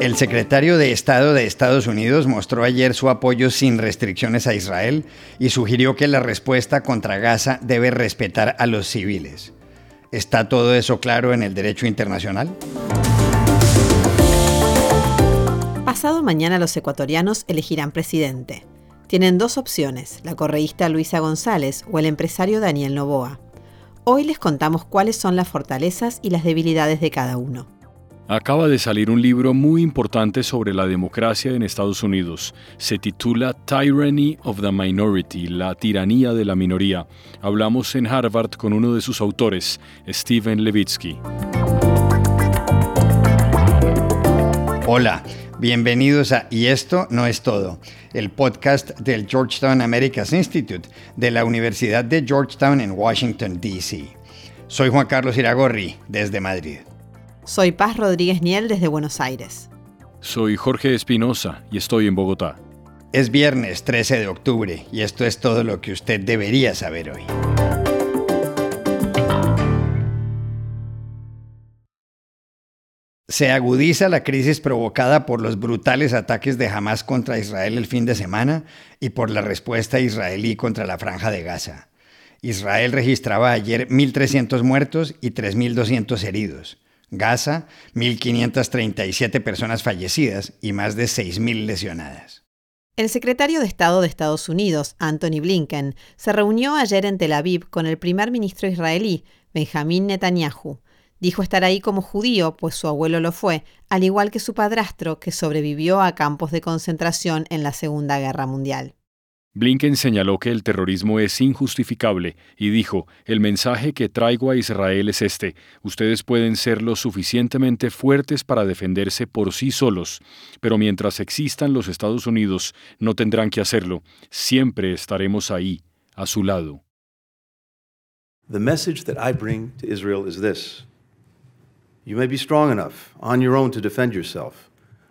El secretario de Estado de Estados Unidos mostró ayer su apoyo sin restricciones a Israel y sugirió que la respuesta contra Gaza debe respetar a los civiles. ¿Está todo eso claro en el derecho internacional? Pasado mañana los ecuatorianos elegirán presidente. Tienen dos opciones, la correísta Luisa González o el empresario Daniel Noboa. Hoy les contamos cuáles son las fortalezas y las debilidades de cada uno. Acaba de salir un libro muy importante sobre la democracia en Estados Unidos. Se titula Tyranny of the Minority, la tiranía de la minoría. Hablamos en Harvard con uno de sus autores, Steven Levitsky. Hola, bienvenidos a Y esto no es todo, el podcast del Georgetown Americas Institute de la Universidad de Georgetown en Washington, D.C. Soy Juan Carlos Iragorri, desde Madrid. Soy Paz Rodríguez Niel desde Buenos Aires. Soy Jorge Espinosa y estoy en Bogotá. Es viernes 13 de octubre y esto es todo lo que usted debería saber hoy. Se agudiza la crisis provocada por los brutales ataques de Hamás contra Israel el fin de semana y por la respuesta israelí contra la Franja de Gaza. Israel registraba ayer 1.300 muertos y 3.200 heridos. Gaza, 1.537 personas fallecidas y más de 6.000 lesionadas. El secretario de Estado de Estados Unidos, Anthony Blinken, se reunió ayer en Tel Aviv con el primer ministro israelí, Benjamin Netanyahu. Dijo estar ahí como judío, pues su abuelo lo fue, al igual que su padrastro, que sobrevivió a campos de concentración en la Segunda Guerra Mundial. Blinken señaló que el terrorismo es injustificable y dijo: «El mensaje que traigo a Israel es este. Ustedes pueden ser lo suficientemente fuertes para defenderse por sí solos, pero mientras existan los Estados Unidos, no tendrán que hacerlo. Siempre estaremos ahí, a su lado». The message that I bring to Israel is this. You may be strong enough on your own to defend yourself,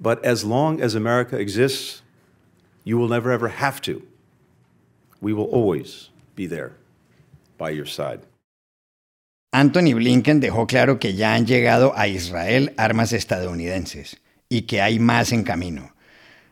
but as long as America exists, you will never ever have to. We will always be there, by your side. Anthony Blinken dejó claro que ya han llegado a Israel armas estadounidenses y que hay más en camino.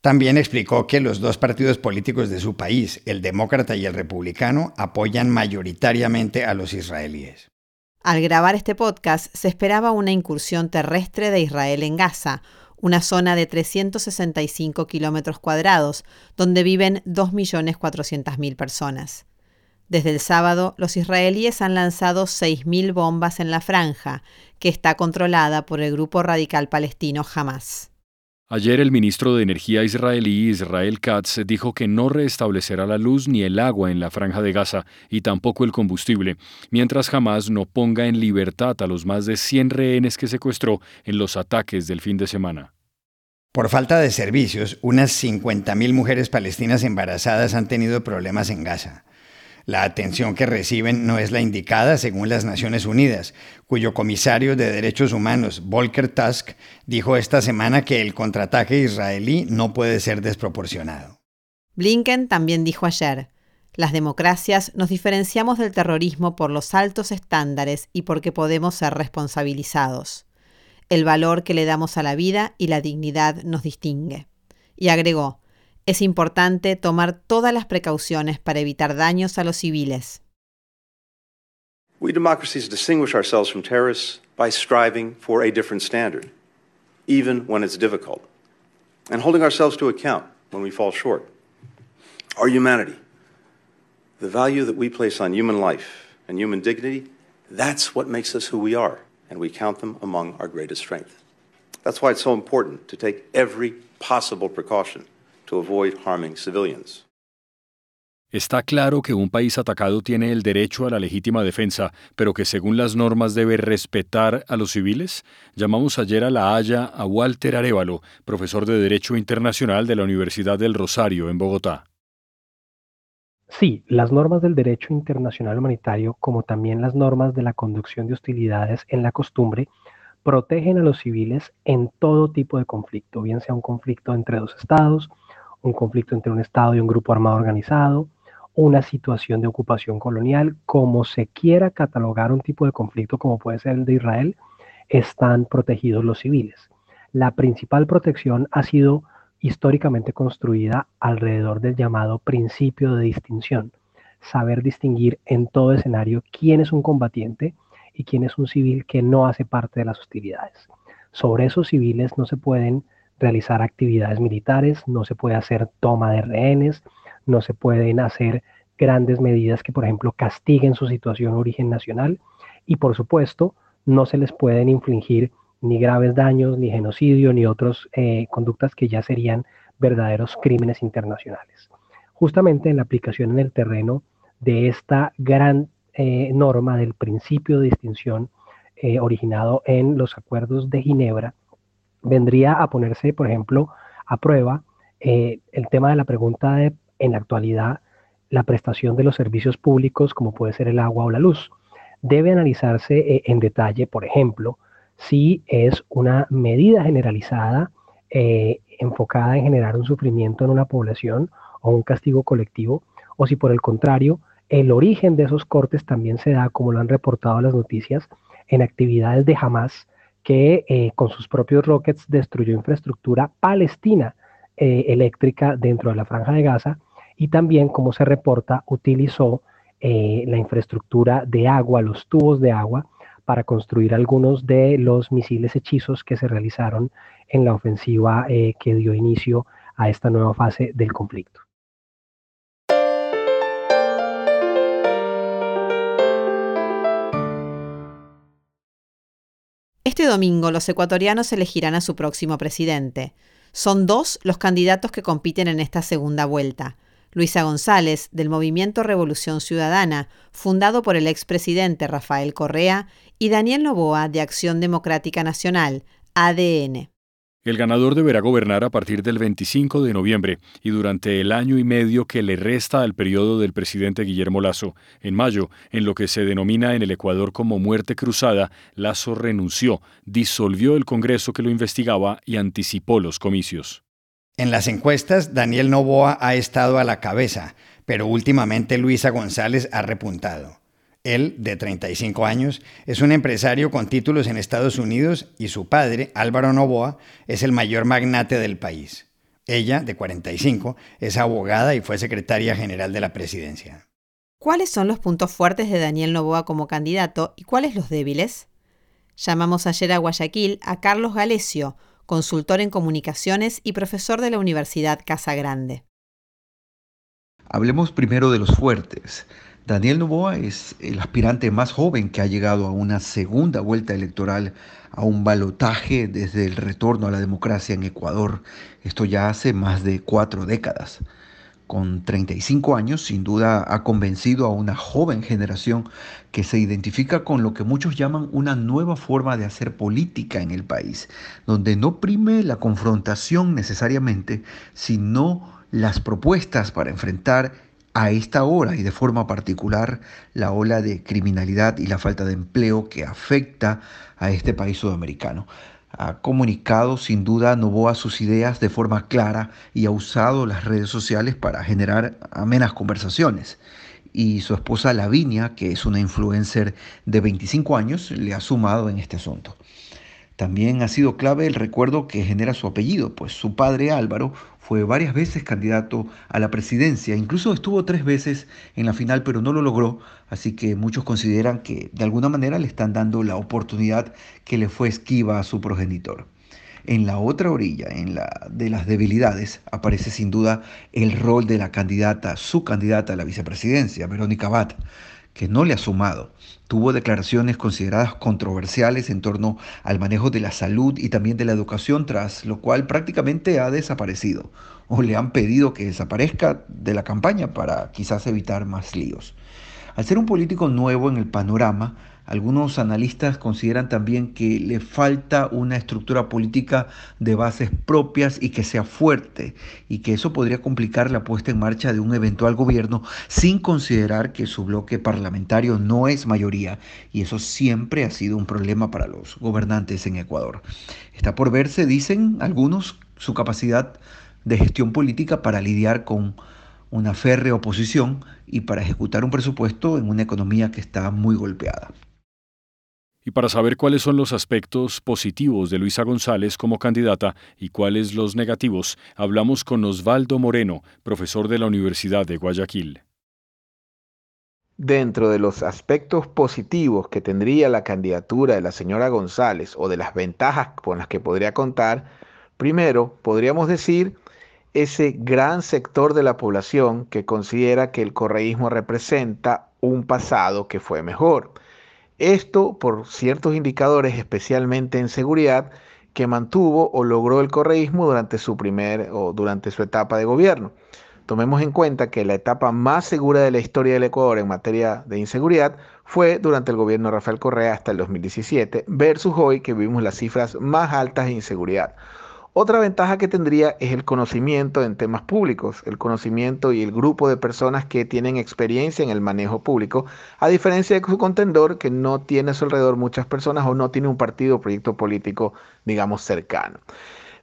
También explicó que los dos partidos políticos de su país, el demócrata y el republicano, apoyan mayoritariamente a los israelíes. Al grabar este podcast, se esperaba una incursión terrestre de Israel en Gaza, una zona de 365 kilómetros cuadrados, donde viven 2.400.000 personas. Desde el sábado, los israelíes han lanzado 6.000 bombas en la franja, que está controlada por el grupo radical palestino Hamás. Ayer el ministro de Energía israelí, Israel Katz, dijo que no restablecerá la luz ni el agua en la Franja de Gaza y tampoco el combustible, mientras Hamás no ponga en libertad a los más de 100 rehenes que secuestró en los ataques del fin de semana. Por falta de servicios, unas 50.000 mujeres palestinas embarazadas han tenido problemas en Gaza. La atención que reciben no es la indicada, según las Naciones Unidas, cuyo comisario de Derechos Humanos, Volker Türk, dijo esta semana que el contraataque israelí no puede ser desproporcionado. Blinken también dijo ayer: «Las democracias nos diferenciamos del terrorismo por los altos estándares y porque podemos ser responsabilizados. El valor que le damos a la vida y la dignidad nos distingue». Y agregó: «Es importante tomar todas las precauciones para evitar daños a los civiles». We democracies distinguish ourselves from terrorists by striving for a different standard, even when it's difficult, and holding ourselves to account when we fall short. Our humanity, the value that we place on human life and human dignity, that's what makes us who we are, and we count them among our greatest strength. That's why it's so important to take every possible precaution to avoid harming civilians. Está claro que un país atacado tiene el derecho a la legítima defensa, pero que según las normas debe respetar a los civiles. Llamamos ayer a La Haya a Walter Arévalo, profesor de Derecho Internacional de la Universidad del Rosario, en Bogotá. Sí, las normas del derecho internacional humanitario, como también las normas de la conducción de hostilidades en la costumbre, protegen a los civiles en todo tipo de conflicto, bien sea un conflicto entre dos estados, un conflicto entre un estado y un grupo armado organizado, una situación de ocupación colonial, como se quiera catalogar un tipo de conflicto como puede ser el de Israel, están protegidos los civiles. La principal protección ha sido históricamente construida alrededor del llamado principio de distinción, saber distinguir en todo escenario quién es un combatiente y quién es un civil que no hace parte de las hostilidades. Sobre esos civiles no se pueden realizar actividades militares, no se puede hacer toma de rehenes, no se pueden hacer grandes medidas que, por ejemplo, castiguen su situación de origen nacional y, por supuesto, no se les pueden infligir ni graves daños, ni genocidio, ni otras conductas que ya serían verdaderos crímenes internacionales. Justamente en la aplicación en el terreno de esta gran norma del principio de distinción originado en los acuerdos de Ginebra, vendría a ponerse, por ejemplo, a prueba el tema de la pregunta de, en la actualidad, la prestación de los servicios públicos, como puede ser el agua o la luz. Debe analizarse en detalle, por ejemplo, si es una medida generalizada enfocada en generar un sufrimiento en una población o un castigo colectivo, o si por el contrario, el origen de esos cortes también se da, como lo han reportado las noticias, en actividades de Hamás, que con sus propios rockets destruyó infraestructura palestina eléctrica dentro de la Franja de Gaza y también, como se reporta, utilizó la infraestructura de agua, los tubos de agua, para construir algunos de los misiles hechizos que se realizaron en la ofensiva que dio inicio a esta nueva fase del conflicto. Este domingo los ecuatorianos elegirán a su próximo presidente. Son dos los candidatos que compiten en esta segunda vuelta. Luisa González, del Movimiento Revolución Ciudadana, fundado por el expresidente Rafael Correa, y Daniel Noboa, de Acción Democrática Nacional, ADN. El ganador deberá gobernar a partir del 25 de noviembre y durante el año y medio que le resta al periodo del presidente Guillermo Lasso. En mayo, en lo que se denomina en el Ecuador como muerte cruzada, Lasso renunció, disolvió el Congreso que lo investigaba y anticipó los comicios. En las encuestas, Daniel Noboa ha estado a la cabeza, pero últimamente Luisa González ha repuntado. Él, de 35 años, es un empresario con títulos en Estados Unidos y su padre, Álvaro Noboa, es el mayor magnate del país. Ella, de 45, es abogada y fue secretaria general de la presidencia. ¿Cuáles son los puntos fuertes de Daniel Noboa como candidato y cuáles los débiles? Llamamos ayer a Guayaquil a Carlos Galecio, consultor en comunicaciones y profesor de la Universidad Casa Grande. Hablemos primero de los fuertes. Daniel Noboa es el aspirante más joven que ha llegado a una segunda vuelta electoral, a un balotaje desde el retorno a la democracia en Ecuador. Esto ya hace más de 4 décadas. Con 35 años, sin duda ha convencido a una joven generación que se identifica con lo que muchos llaman una nueva forma de hacer política en el país, donde no prime la confrontación necesariamente, sino las propuestas para enfrentar a esta hora y de forma particular la ola de criminalidad y la falta de empleo que afecta a este país sudamericano. Ha comunicado sin duda Noboa sus ideas de forma clara y ha usado las redes sociales para generar amenas conversaciones. Y su esposa Lavinia, que es una influencer de 25 años, le ha sumado en este asunto. También ha sido clave el recuerdo que genera su apellido, pues su padre Álvaro fue varias veces candidato a la presidencia, incluso estuvo 3 veces en la final pero no lo logró, así que muchos consideran que de alguna manera le están dando la oportunidad que le fue esquiva a su progenitor. En la otra orilla, en la de las debilidades, aparece sin duda el rol de la candidata, su candidata a la vicepresidencia, Verónica Abad, que no le ha sumado. Tuvo declaraciones consideradas controversiales en torno al manejo de la salud y también de la educación, tras lo cual prácticamente ha desaparecido, o le han pedido que desaparezca de la campaña para quizás evitar más líos. Al ser un político nuevo en el panorama, algunos analistas consideran también que le falta una estructura política de bases propias y que sea fuerte, y que eso podría complicar la puesta en marcha de un eventual gobierno, sin considerar que su bloque parlamentario no es mayoría, y eso siempre ha sido un problema para los gobernantes en Ecuador. Está por verse, dicen algunos, su capacidad de gestión política para lidiar con una férrea oposición y para ejecutar un presupuesto en una economía que está muy golpeada. Y para saber cuáles son los aspectos positivos de Luisa González como candidata y cuáles los negativos, hablamos con Oswaldo Moreno, profesor de la Universidad de Guayaquil. Dentro de los aspectos positivos que tendría la candidatura de la señora González o de las ventajas con las que podría contar, primero podríamos decir ese gran sector de la población que considera que el correísmo representa un pasado que fue mejor. Esto por ciertos indicadores, especialmente en seguridad, que mantuvo o logró el correísmo durante su etapa de gobierno. Tomemos en cuenta que la etapa más segura de la historia del Ecuador en materia de inseguridad fue durante el gobierno de Rafael Correa hasta el 2017, versus hoy que vivimos las cifras más altas de inseguridad. Otra ventaja que tendría es el conocimiento en temas públicos, el conocimiento y el grupo de personas que tienen experiencia en el manejo público, a diferencia de su contendor que no tiene a su alrededor muchas personas o no tiene un partido o proyecto político, digamos, cercano.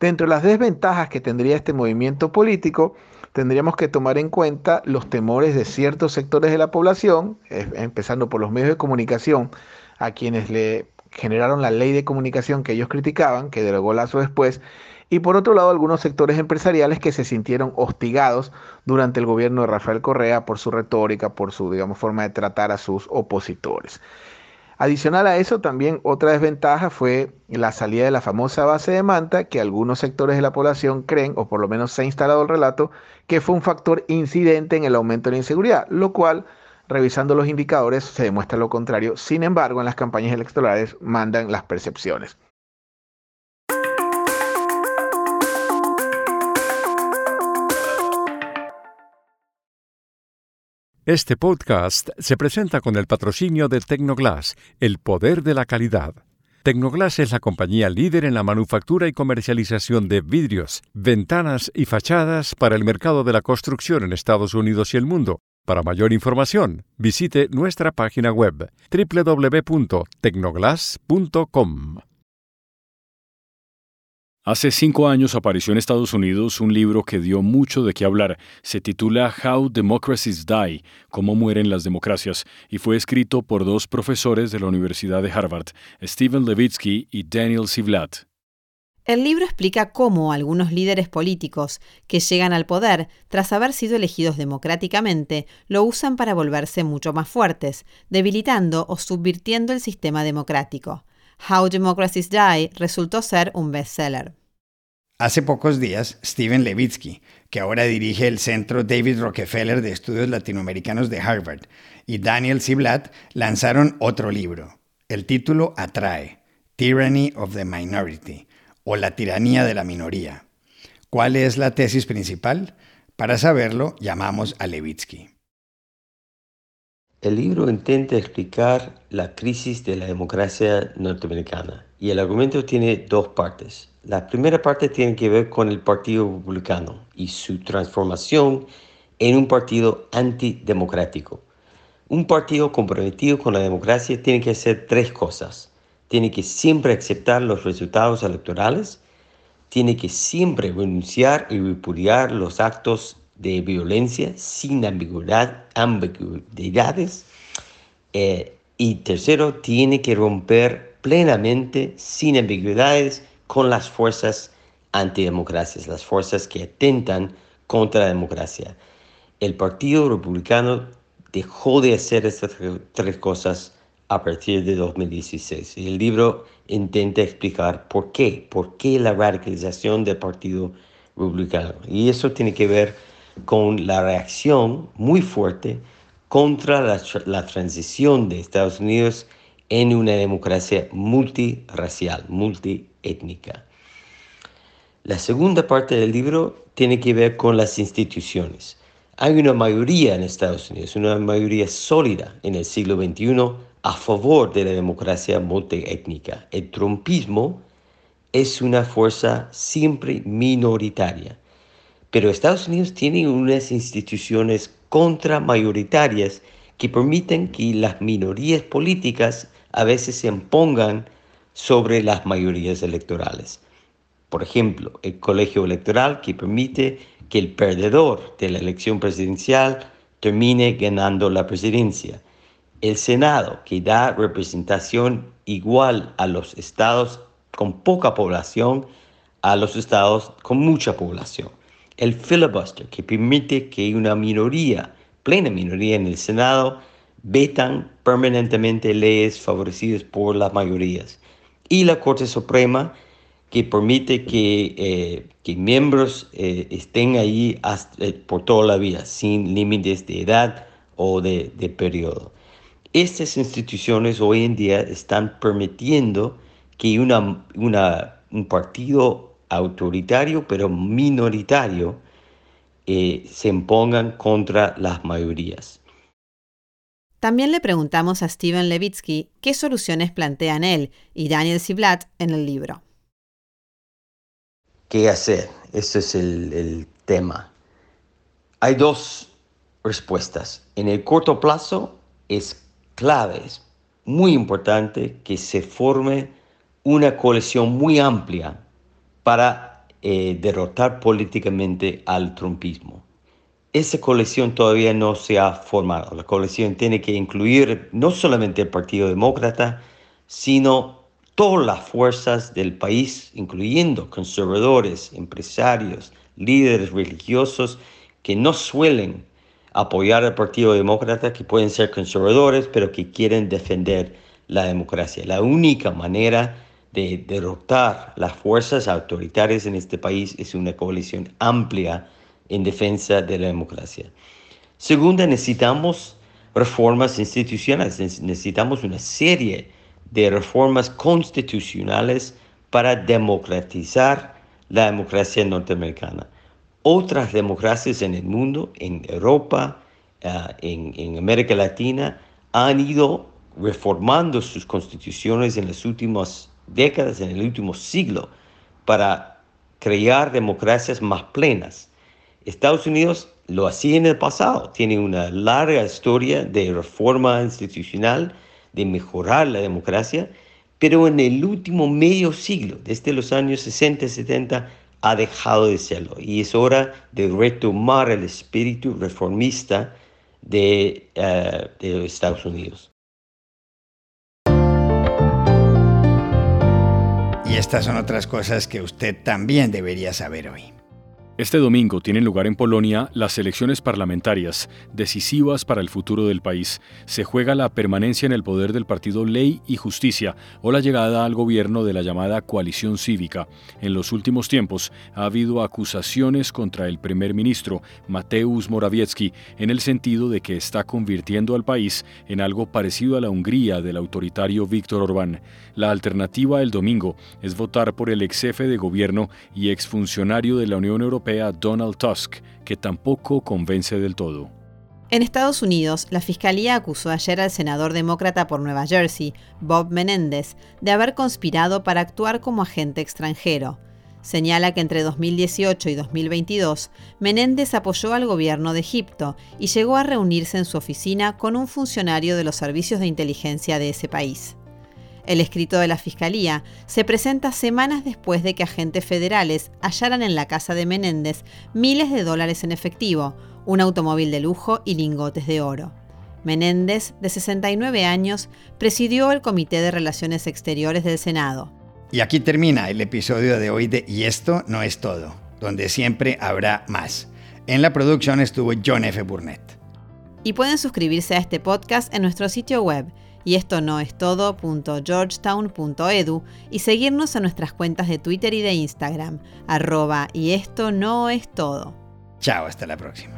Dentro de las desventajas que tendría este movimiento político, tendríamos que tomar en cuenta los temores de ciertos sectores de la población, empezando por los medios de comunicación, a quienes le generaron la ley de comunicación que ellos criticaban, que derogó Lasso después, y por otro lado algunos sectores empresariales que se sintieron hostigados durante el gobierno de Rafael Correa por su retórica, por su forma de tratar a sus opositores. Adicional a eso, también otra desventaja fue la salida de la famosa base de manta, que algunos sectores de la población creen, o por lo menos se ha instalado el relato, que fue un factor incidente en el aumento de la inseguridad, lo cual, revisando los indicadores, se demuestra lo contrario. Sin embargo, en las campañas electorales mandan las percepciones. Este podcast se presenta con el patrocinio de Tecnoglass, el poder de la calidad. Tecnoglass es la compañía líder en la manufactura y comercialización de vidrios, ventanas y fachadas para el mercado de la construcción en Estados Unidos y el mundo. Para mayor información, visite nuestra página web www.tecnoglass.com. Hace 5 años apareció en Estados Unidos un libro que dio mucho de qué hablar. Se titula How Democracies Die, Cómo mueren las democracias, y fue escrito por 2 profesores de la Universidad de Harvard, Steven Levitsky y Daniel Ziblatt. El libro explica cómo algunos líderes políticos que llegan al poder tras haber sido elegidos democráticamente lo usan para volverse mucho más fuertes, debilitando o subvirtiendo el sistema democrático. How Democracies Die resultó ser un bestseller. Hace pocos días, Steven Levitsky, que ahora dirige el Centro David Rockefeller de Estudios Latinoamericanos de Harvard, y Daniel Ziblatt lanzaron otro libro. El título atrae: Tyranny of the Minority, o la tiranía de la minoría. ¿Cuál es la tesis principal? Para saberlo, llamamos a Levitsky. El libro intenta explicar la crisis de la democracia norteamericana, y el argumento tiene 2 partes. La primera parte tiene que ver con el Partido Republicano y su transformación en un partido antidemocrático. Un partido comprometido con la democracia tiene que hacer 3 cosas. Tiene que siempre aceptar los resultados electorales, tiene que siempre renunciar y repudiar los actos de violencia sin ambigüedades. Y tercero, tiene que romper plenamente, sin ambigüedades, con las fuerzas antidemocracias, las fuerzas que atentan contra la democracia. El Partido Republicano dejó de hacer estas 3 cosas a partir de 2016. El libro intenta explicar por qué la radicalización del Partido Republicano. Y eso tiene que ver con la reacción muy fuerte contra la transición de Estados Unidos en una democracia multirracial, multiétnica. La segunda parte del libro tiene que ver con las instituciones. Hay una mayoría en Estados Unidos, una mayoría sólida en el siglo XXI a favor de la democracia multiétnica. El trumpismo es una fuerza siempre minoritaria, pero Estados Unidos tiene unas instituciones contramayoritarias que permiten que las minorías políticas a veces se impongan sobre las mayorías electorales. Por ejemplo, el colegio electoral que permite que el perdedor de la elección presidencial termine ganando la presidencia. El Senado, que da representación igual a los estados con poca población a los estados con mucha población. El filibuster, que permite que una minoría, plena minoría en el Senado, vetan permanentemente leyes favorecidas por las mayorías. Y la Corte Suprema, que permite que miembros estén ahí por toda la vida, sin límites de edad o de periodo. Estas instituciones hoy en día están permitiendo que un partido autoritario pero minoritario se impongan contra las mayorías. También le preguntamos a Steven Levitsky qué soluciones plantean él y Daniel Ziblatt en el libro. ¿Qué hacer? Ese es el tema. Hay dos respuestas. En el corto plazo es clave, es muy importante que se forme una coalición muy amplia para derrotar políticamente al trumpismo. Esa coalición todavía no se ha formado. La coalición tiene que incluir no solamente el Partido Demócrata, sino todas las fuerzas del país, incluyendo conservadores, empresarios, líderes religiosos que no suelen apoyar al Partido Demócrata, que pueden ser conservadores, pero que quieren defender la democracia. La única manera de derrotar las fuerzas autoritarias en este país es una coalición amplia en defensa de la democracia. Segunda, necesitamos reformas institucionales, necesitamos una serie de reformas constitucionales para democratizar la democracia norteamericana. Otras democracias en el mundo, en Europa, en América Latina, han ido reformando sus constituciones en las últimas décadas, en el último siglo, para crear democracias más plenas. Estados Unidos lo hacía en el pasado, tiene una larga historia de reforma institucional, de mejorar la democracia, pero en el último medio siglo, desde los años 60 y 70, ha dejado de serlo. Y es hora de retomar el espíritu reformista de Estados Unidos. Y estas son otras cosas que usted también debería saber hoy. Este domingo tienen lugar en Polonia las elecciones parlamentarias, decisivas para el futuro del país. Se juega la permanencia en el poder del partido Ley y Justicia o la llegada al gobierno de la llamada coalición cívica. En los últimos tiempos ha habido acusaciones contra el primer ministro, Mateusz Morawiecki, en el sentido de que está convirtiendo al país en algo parecido a la Hungría del autoritario Víctor Orbán. La alternativa el domingo es votar por el ex jefe de gobierno y exfuncionario de la Unión Europea, Donald Tusk, que tampoco convence del todo. En Estados Unidos, la Fiscalía acusó ayer al senador demócrata por Nueva Jersey, Bob Menéndez, de haber conspirado para actuar como agente extranjero. Señala que entre 2018 y 2022, Menéndez apoyó al gobierno de Egipto y llegó a reunirse en su oficina con un funcionario de los servicios de inteligencia de ese país. El escrito de la Fiscalía se presenta semanas después de que agentes federales hallaran en la casa de Menéndez miles de dólares en efectivo, un automóvil de lujo y lingotes de oro. Menéndez, de 69 años, presidió el Comité de Relaciones Exteriores del Senado. Y aquí termina el episodio de hoy de Y esto no es todo, donde siempre habrá más. En la producción estuvo John F. Burnett. Y pueden suscribirse a este podcast en nuestro sitio web yestonoestodo.georgetown.edu y seguirnos en nuestras cuentas de Twitter y de Instagram, @yestonoestodo. Chao, hasta la próxima.